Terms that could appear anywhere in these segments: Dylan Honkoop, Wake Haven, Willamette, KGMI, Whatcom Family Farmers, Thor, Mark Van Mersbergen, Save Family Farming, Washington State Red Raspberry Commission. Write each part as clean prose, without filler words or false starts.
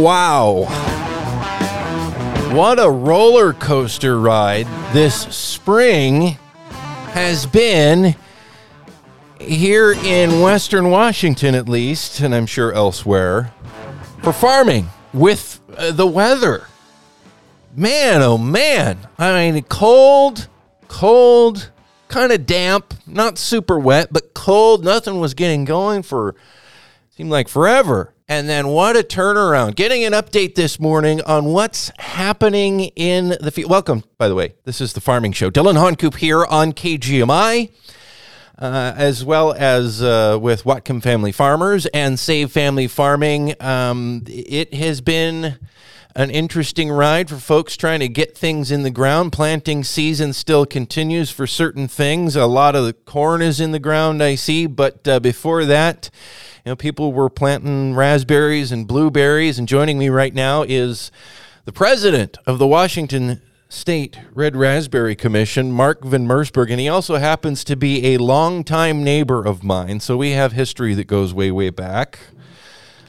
Wow. What a roller coaster ride this spring has been here in Western Washington, at least, and I'm sure elsewhere, for farming with the weather. Man, oh man. I mean, cold, kind of damp, not super wet, but cold. Nothing was getting going for, seemed like forever. And then what a turnaround. Getting an update this morning on what's happening in the field. Welcome, by the way. This is The Farming Show. Dylan Honkoop here on KGMI, as well as with Whatcom Family Farmers and Save Family Farming. It has been an interesting ride for folks trying to get things in the ground. Planting season still continues for certain things. A lot of the corn is in the ground, I see, but before that, you know, people were planting raspberries and blueberries, and joining me right now is the president of the Washington State Red Raspberry Commission, Mark Van Mersbergen. He also happens to be a longtime neighbor of mine, so we have history that goes way, way back,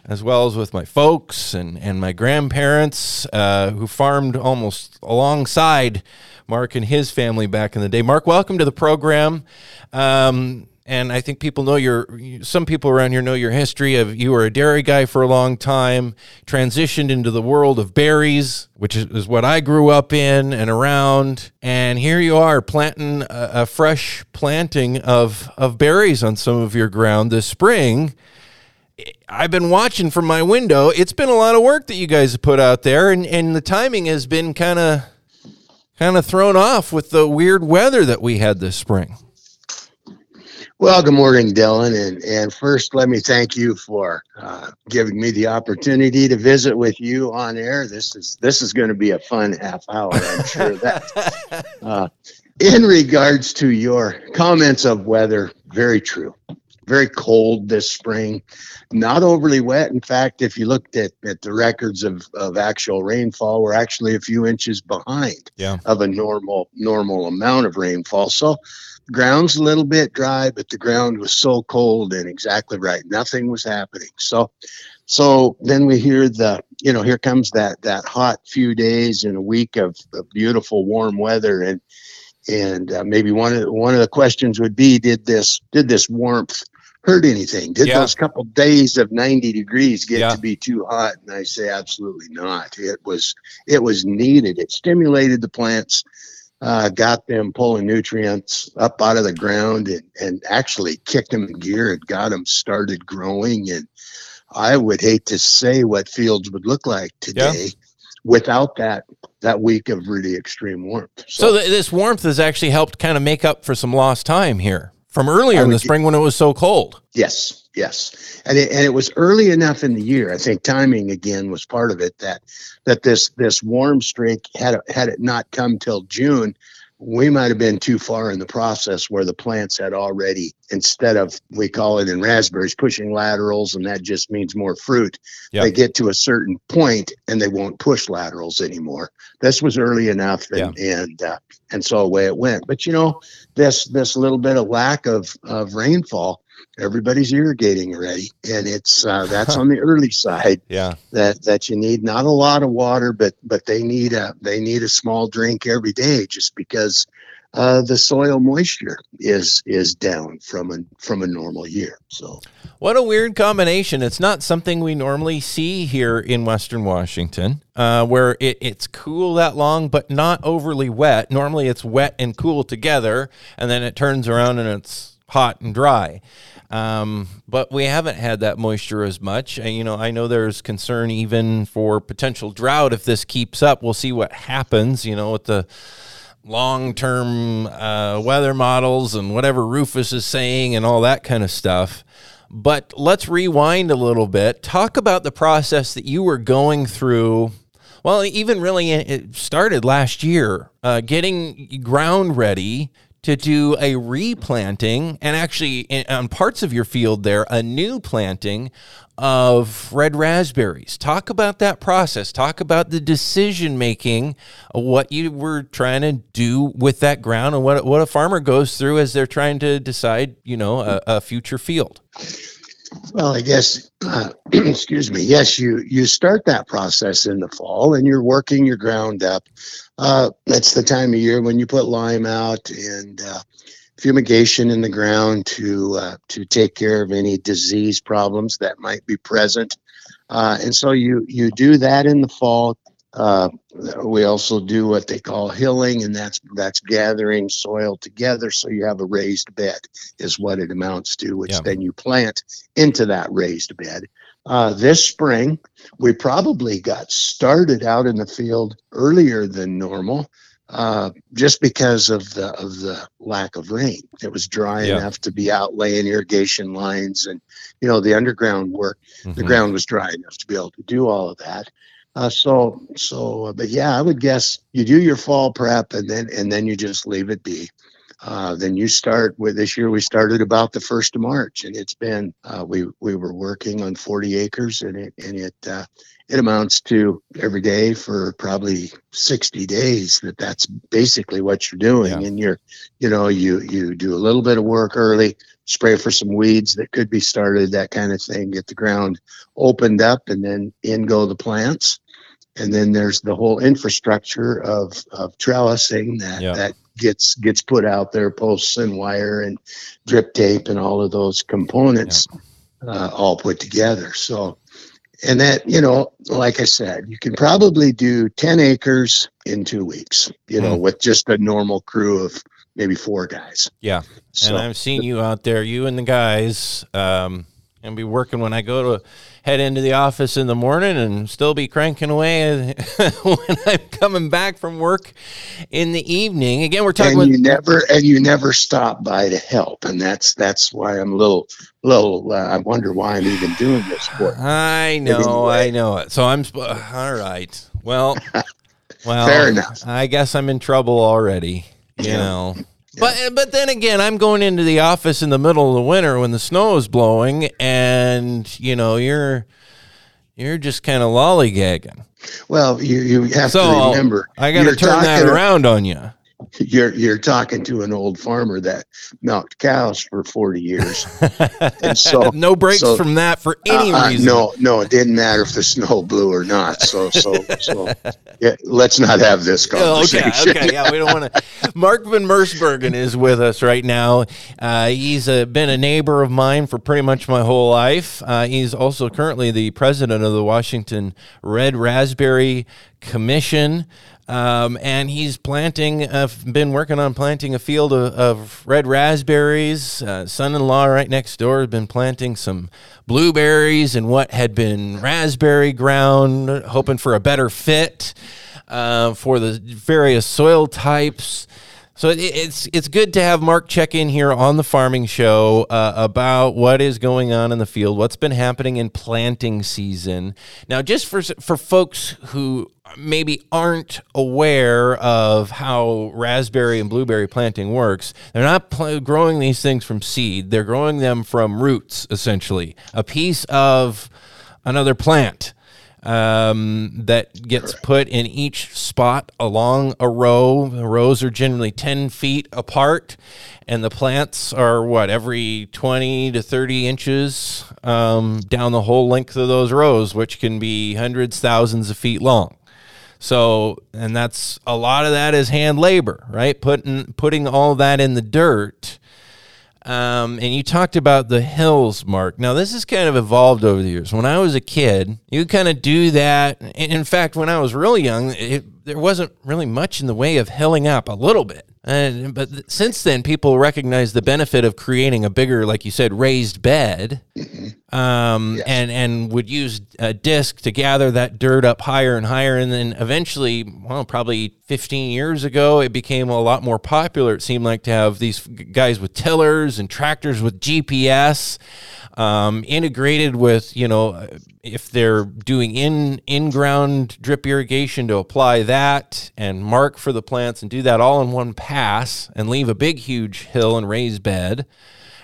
as well as with my folks and my grandparents who farmed almost alongside Mark and his family back in the day. Mark, welcome to the program. And I think people know some people around here know your history of you were a dairy guy for a long time, transitioned into the world of berries, which is what I grew up in and around. And here you are planting a fresh planting of berries on some of your ground this spring. I've been watching from my window. It's been a lot of work that you guys have put out there, and the timing has been kind of thrown off with the weird weather that we had this spring. Well, good morning, Dylan, and first let me thank you for giving me the opportunity to visit with you on air. This is going to be a fun half hour, I'm sure of that. In regards to your comments of weather, very true. Very cold this spring, not overly wet. In fact, if you looked at the records of actual rainfall, we're actually a few inches behind of a normal amount of rainfall. So ground's a little bit dry, but the ground was so cold and exactly right. Nothing was happening. So then we hear here comes that hot few days in a week of beautiful warm weather. And maybe one of the questions would be, did this warmth hurt anything? Did those couple days of 90 degrees get to be too hot? And I say absolutely not. It was needed. It stimulated the plants, got them pulling nutrients up out of the ground, and actually kicked them in gear and got them started growing. And I would hate to say what fields would look like today without that week of really extreme warmth. So this warmth has actually helped kind of make up for some lost time here from earlier in the spring when it was so cold. Yes. And it was early enough in the year. I think timing again was part of it, that this warm streak had it not come till June, we might've been too far in the process where the plants had already, instead of, we call it in raspberries, pushing laterals, and that just means more fruit. Yep. They get to a certain point and they won't push laterals anymore. This was early enough and so away it went. But you know, this little bit of lack of rainfall, everybody's irrigating already, and it's that's on the early side. Yeah, that you need not a lot of water, but they need a small drink every day, just because the soil moisture is down from a normal year. So what a weird combination. It's not something we normally see here in Western Washington, where it's cool that long, but not overly wet. Normally it's wet and cool together, and then it turns around and it's hot and dry, but we haven't had that moisture as much. And you know, I know there's concern even for potential drought if this keeps up. We'll see what happens, you know, with the long-term weather models and whatever Rufus is saying and all that kind of stuff. But let's rewind a little bit. Talk about the process that you were going through. Well, even really it started last year, getting ground ready to do a replanting, and actually on parts of your field there, a new planting of red raspberries. Talk about that process. Talk about the decision-making, what you were trying to do with that ground, and what a farmer goes through as they're trying to decide, you know, a future field. Well, I guess, excuse me. Yes, you start that process in the fall, and you're working your ground up. That's the time of year when you put lime out and fumigation in the ground to take care of any disease problems that might be present. And so you do that in the fall. We also do what they call hilling, and that's gathering soil together so you have a raised bed is what it amounts to, which then you plant into that raised bed. This spring, we probably got started out in the field earlier than normal, just because of the lack of rain. It was dry enough to be out laying irrigation lines and, the underground work. Mm-hmm. The ground was dry enough to be able to do all of that. But yeah, I would guess you do your fall prep and then you just leave it be. Then you start with this year. We started about the 1st of March, and it's been we were working on 40 acres, and it amounts to every day for probably 60 days. That's basically what you're doing, and you do a little bit of work early, spray for some weeds that could be started, that kind of thing, get the ground opened up, and then in go the plants. And then there's the whole infrastructure of trellising that gets put out there, posts and wire and drip tape and all of those components all put together. So, and that, like I said, you can probably do 10 acres in 2 weeks, with just a normal crew of maybe 4 guys. Yeah. So, and I've seen you out there, you and the guys, and be working when I go to head into the office in the morning, and still be cranking away when I'm coming back from work in the evening. Again, we're talking you never stop by to help, and that's why I'm a little. I wonder why I'm even doing this for. I know it. So I'm all right. Well, fair enough. I guess I'm in trouble already. You know. Yeah. But then again, I'm going into the office in the middle of the winter when the snow is blowing, and you're just kind of lollygagging. Well, you have to remember, I got to turn that around on you. You're talking to an old farmer that milked cows for 40 years. And so no breaks from that for any reason. No, it didn't matter if the snow blew or not. So yeah, let's not have this conversation. Okay, yeah, we don't want to. Mark Van Mersbergen is with us right now. He's been a neighbor of mine for pretty much my whole life. He's also currently the president of the Washington Red Raspberry Commission. And he's been working on planting a field of red raspberries. Son-in-law right next door has been planting some blueberries in what had been raspberry ground, hoping for a better fit for the various soil types. So it's good to have Mark check in here on the Farming Show about what is going on in the field, what's been happening in planting season. Now, just for folks who maybe aren't aware of how raspberry and blueberry planting works, they're not growing these things from seed. They're growing them from roots, essentially, a piece of another plant. That gets put in each spot along a row. The rows are generally 10 feet apart, and the plants are every 20 to 30 inches down the whole length of those rows, which can be hundreds, thousands of feet long. So, and that's a lot of that is hand labor, right? Putting all that in the dirt. And you talked about the hills, Mark. Now, this has kind of evolved over the years. When I was a kid, you kind of do that. In fact, when I was really young, there wasn't really much in the way of hilling up a little bit. But since then, people recognize the benefit of creating a bigger, like you said, raised bed, and would use a disc to gather that dirt up higher and higher. And then eventually, probably 15 years ago, it became a lot more popular. It seemed like to have these guys with tillers and tractors with GPS integrated with, if they're doing in-ground drip irrigation, to apply that and mark for the plants and do that all in one pass and leave a big, huge hill and raised bed.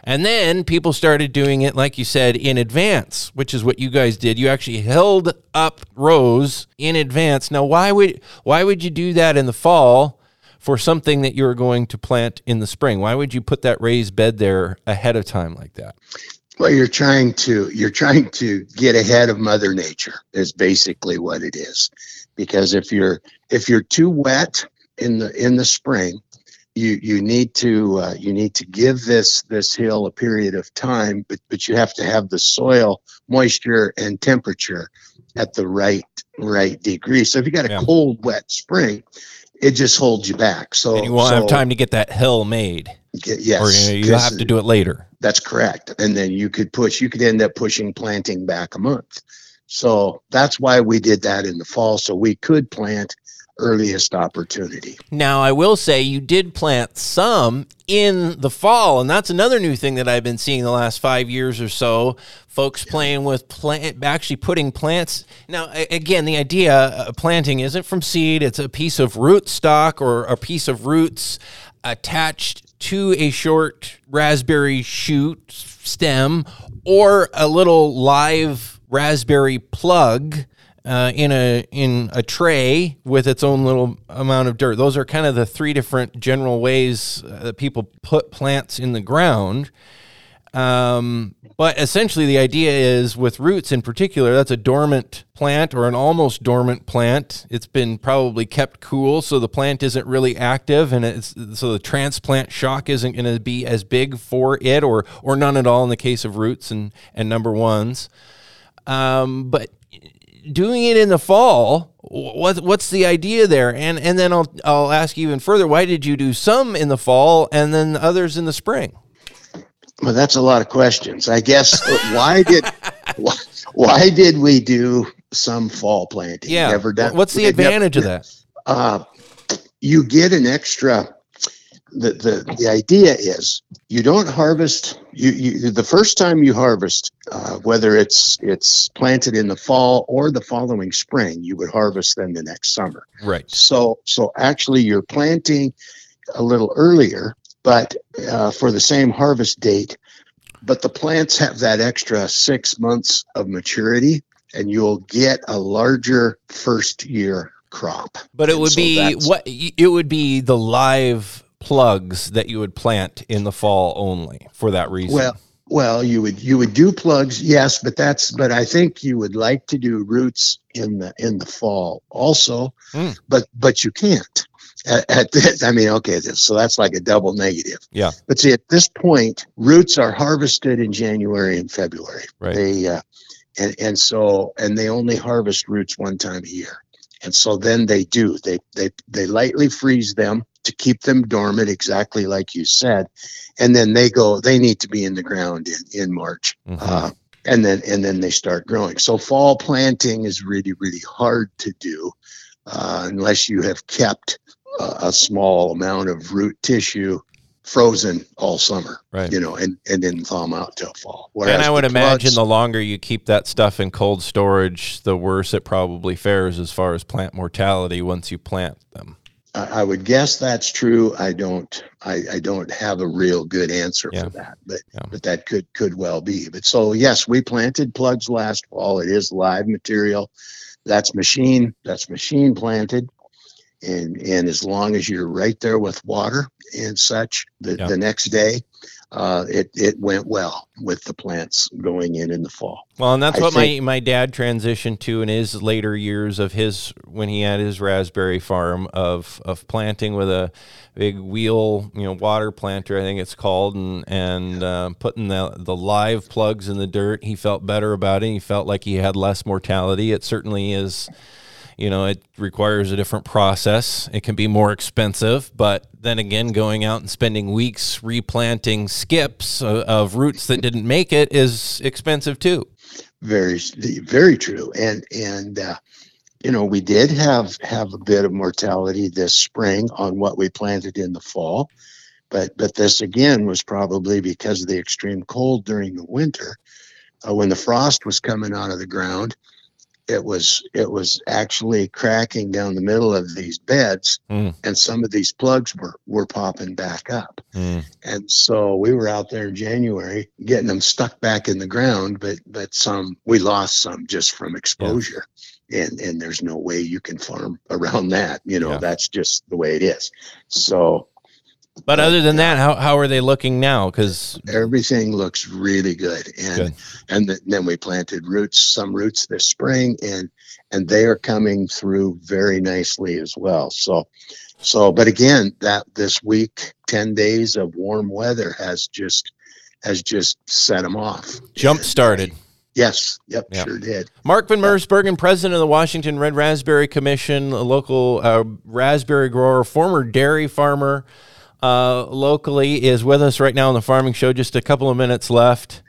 And then people started doing it, like you said, in advance, which is what you guys did. You actually hilled up rows in advance. Now, why would you do that in the fall for something that you were going to plant in the spring? Why would you put that raised bed there ahead of time like that? Well, you're trying to get ahead of Mother Nature is basically what it is, because if you're too wet in the spring, you need to give this hill a period of time, but you have to have the soil moisture and temperature at the right degree. So if you got a cold, wet spring, it just holds you back. So and you won't have time to get that hill made. Yes, or you have to do it later. That's correct. And then you could end up pushing planting back a month. So that's why we did that in the fall, so we could plant earliest opportunity. Now, I will say you did plant some in the fall, and that's another new thing that I've been seeing the last 5 years or so, folks playing with actually putting plants. Now, again, the idea of planting isn't from seed. It's a piece of root stock or a piece of roots attached to a short raspberry shoot stem or a little live raspberry plug in a tray with its own little amount of dirt. Those are kind of the three different general ways that people put plants in the ground. But essentially the idea is with roots in particular, that's a dormant plant or an almost dormant plant. It's been probably kept cool, so the plant isn't really active, and so the transplant shock isn't going to be as big for it or none at all in the case of roots and number ones. But doing it in the fall, what's the idea there? And then I'll ask you even further, why did you do some in the fall and then others in the spring? Well, that's a lot of questions. I guess why did we do some fall planting? Yeah. Never done. What's the advantage of that? You get an extra. The idea is you don't harvest. You the first time you harvest, whether it's planted in the fall or the following spring, you would harvest them the next summer. Right. So actually, you're planting a little earlier, but for the same harvest date, but the plants have that extra 6 months of maturity, and you'll get a larger first year crop. But it would be the live plugs that you would plant in the fall only for that reason. Well, you would do plugs, yes, but I think you would like to do roots in the fall also, but you can't. So that's like a double negative. Yeah. But see, at this point, roots are harvested in January and February. Right. They and they only harvest roots one time a year, and so then they lightly freeze them to keep them dormant, exactly like you said, and then they need to be in the ground in March, and then they start growing. So fall planting is really, really hard to do unless you have kept a small amount of root tissue frozen all summer, right? And then thaw them out till fall. Whereas and I would imagine the longer you keep that stuff in cold storage, the worse it probably fares as far as plant mortality once you plant them. I would guess that's true. I don't have a real good answer for that, but that could well be. But so yes, we planted plugs last fall. It is live material. That's machine planted. And as long as you're right there with water and such, the next day, it went well with the plants going in the fall. Well, and that's my dad transitioned to in his later years of his, when he had his raspberry farm of planting with a big wheel, water planter, I think it's called, and putting the live plugs in the dirt. He felt better about it. He felt like he had less mortality. It certainly is. It requires a different process. It can be more expensive, but then again, going out and spending weeks replanting skips of roots that didn't make it is expensive too. Very, very true. And we did have a bit of mortality this spring on what we planted in the fall, but this again was probably because of the extreme cold during the winter, when the frost was coming out of the ground. It was actually cracking down the middle of these beds, and some of these plugs were popping back up. And so we were out there in January getting them stuck back in the ground, but some we lost some just from exposure. Yeah. And there's no way you can farm around that. That's just the way it is. So But other than that, how are they looking now? Because everything looks really good, and then we planted roots, some roots this spring, and they are coming through very nicely as well. So, but again, that this week, 10 days of warm weather has just set them off. Jump started. Yes. Yep. Sure did. Mark Van Mersbergen, president of the Washington Red Raspberry Commission, a local raspberry grower, former dairy farmer locally, is with us right now on the Farming Show. Just a couple of minutes left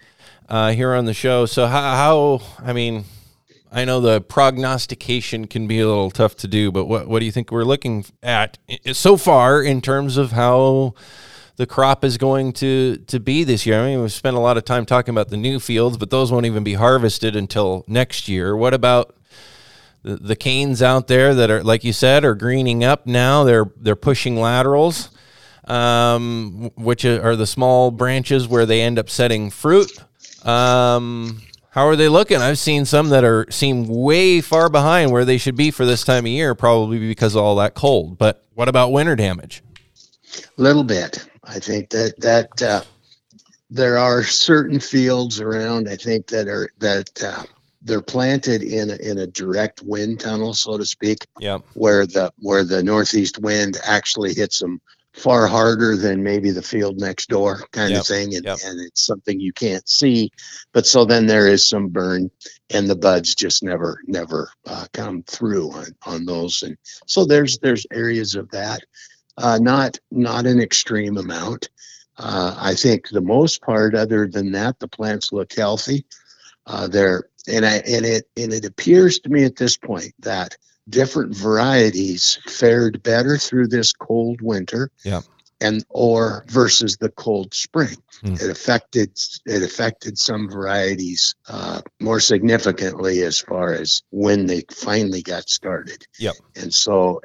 here on the show. So I know the prognostication can be a little tough to do, but what do you think we're looking at so far in terms of how the crop is going to be this year? I mean, we've spent a lot of time talking about the new fields, but those won't even be harvested until next year. What about the canes out there that are, like you said, are greening up now? They're pushing laterals, which are the small branches where they end up setting fruit. How are they looking? I've seen some that seem way far behind where they should be for this time of year, probably because of all that cold. But what about winter damage? A little bit. I think that there are certain fields around, I think, that they're planted in a direct wind tunnel, so to speak. Yeah. Where the northeast wind actually hits them far harder than maybe the field next door kind of thing. And it's something you can't see. But so then there is some burn, and the buds just never come through on those. And so there's areas of that. Not an extreme amount. I think the most part, other than that, the plants look healthy. It appears to me at this point that different varieties fared better through this cold winter, and versus the cold spring. Mm. It affected some varieties more significantly as far as when they finally got started. Yep. And so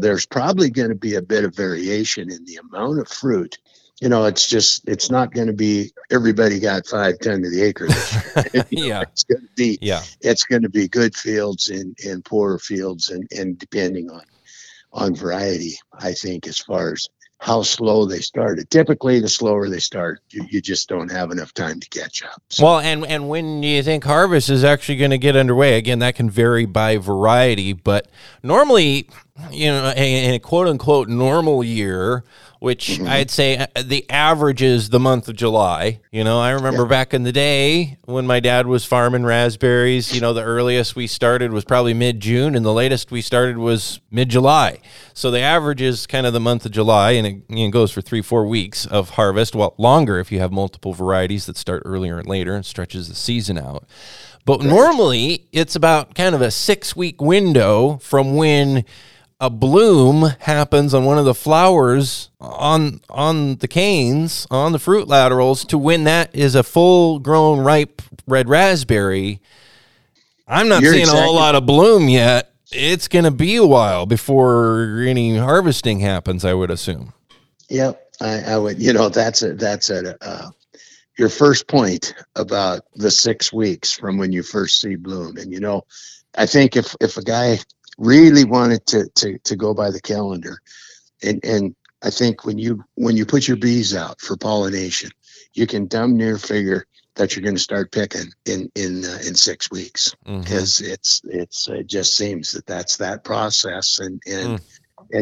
there's probably going to be a bit of variation in the amount of fruit. You know, it's not going to be everybody got 5 ton to the acre this year. It's going to be good fields and poorer fields, and depending on variety, I think, as far as how slow they started. Typically, the slower they start, you just don't have enough time to catch up. So. Well, and when do you think harvest is actually going to get underway? Again, that can vary by variety, but normally, you know, in a quote-unquote normal year, which I'd say the average is the month of July. You know, I remember back in the day when my dad was farming raspberries, you know, the earliest we started was probably mid-June, and the latest we started was mid-July. So the average is kind of the month of July, and it goes for 3-4 weeks of harvest. Well, longer if you have multiple varieties that start earlier and later and stretches the season out. But normally it's about kind of a 6-week window from when a bloom happens on one of the flowers on the canes, on the fruit laterals, to when that is a full-grown, ripe red raspberry. I'm not seeing a whole lot of bloom yet. It's going to be a while before any harvesting happens, I would assume. Yep, I would. You know, that's your first point about the 6 weeks from when you first see bloom. And, you know, I think if a guy really wanted to go by the calendar, and I think when you put your bees out for pollination, you can damn near figure that you're going to start picking in 6 weeks, because it just seems that's that process, and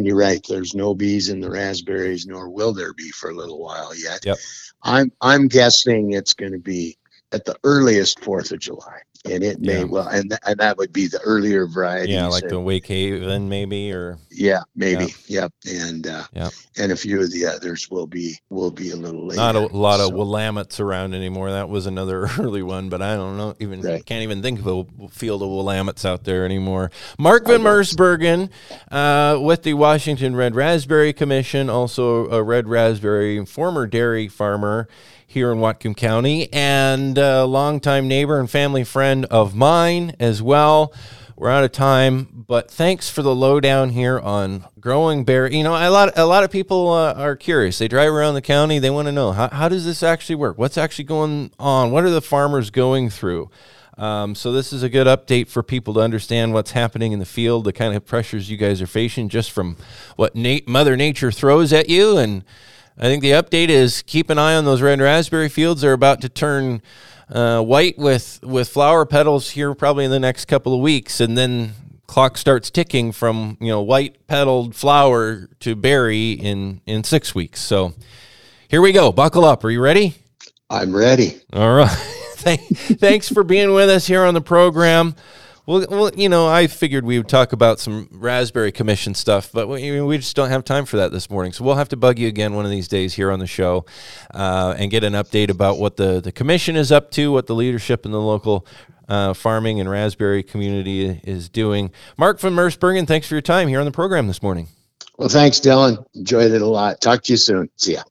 you're right, there's no bees in the raspberries, nor will there be for a little while yet. Yep. I'm guessing it's going to be at the earliest 4th of July. And it may and that would be the earlier varieties, like the Wake Haven, maybe, or and a few of the others will be a little later. Not a lot of Willamettes around anymore. That was another early one, but I don't know, can't even think of a field of Willamettes out there anymore. Mark Van Mersbergen, with the Washington Red Raspberry Commission, also a red raspberry former dairy farmer here in Whatcom County, and a longtime neighbor and family friend of mine as well. We're out of time, but thanks for the lowdown here on growing berry. You know, a lot of people are curious. They drive around the county. They want to know, how does this actually work? What's actually going on? What are the farmers going through? So this is a good update for people to understand what's happening in the field, the kind of pressures you guys are facing just from what Mother Nature throws at you, and I think the update is keep an eye on those red raspberry fields. They're about to turn white with flower petals here probably in the next couple of weeks, and then clock starts ticking from, you know, white petaled flower to berry in 6 weeks. So here we go. Buckle up. Are you ready? I'm ready. All right. Thanks for being with us here on the program. Well, you know, I figured we would talk about some Raspberry Commission stuff, but we just don't have time for that this morning. So we'll have to bug you again one of these days here on the show and get an update about what the commission is up to, what the leadership in the local farming and raspberry community is doing. Mark Van Mersbergen, thanks for your time here on the program this morning. Well, thanks, Dylan. Enjoyed it a lot. Talk to you soon. See ya.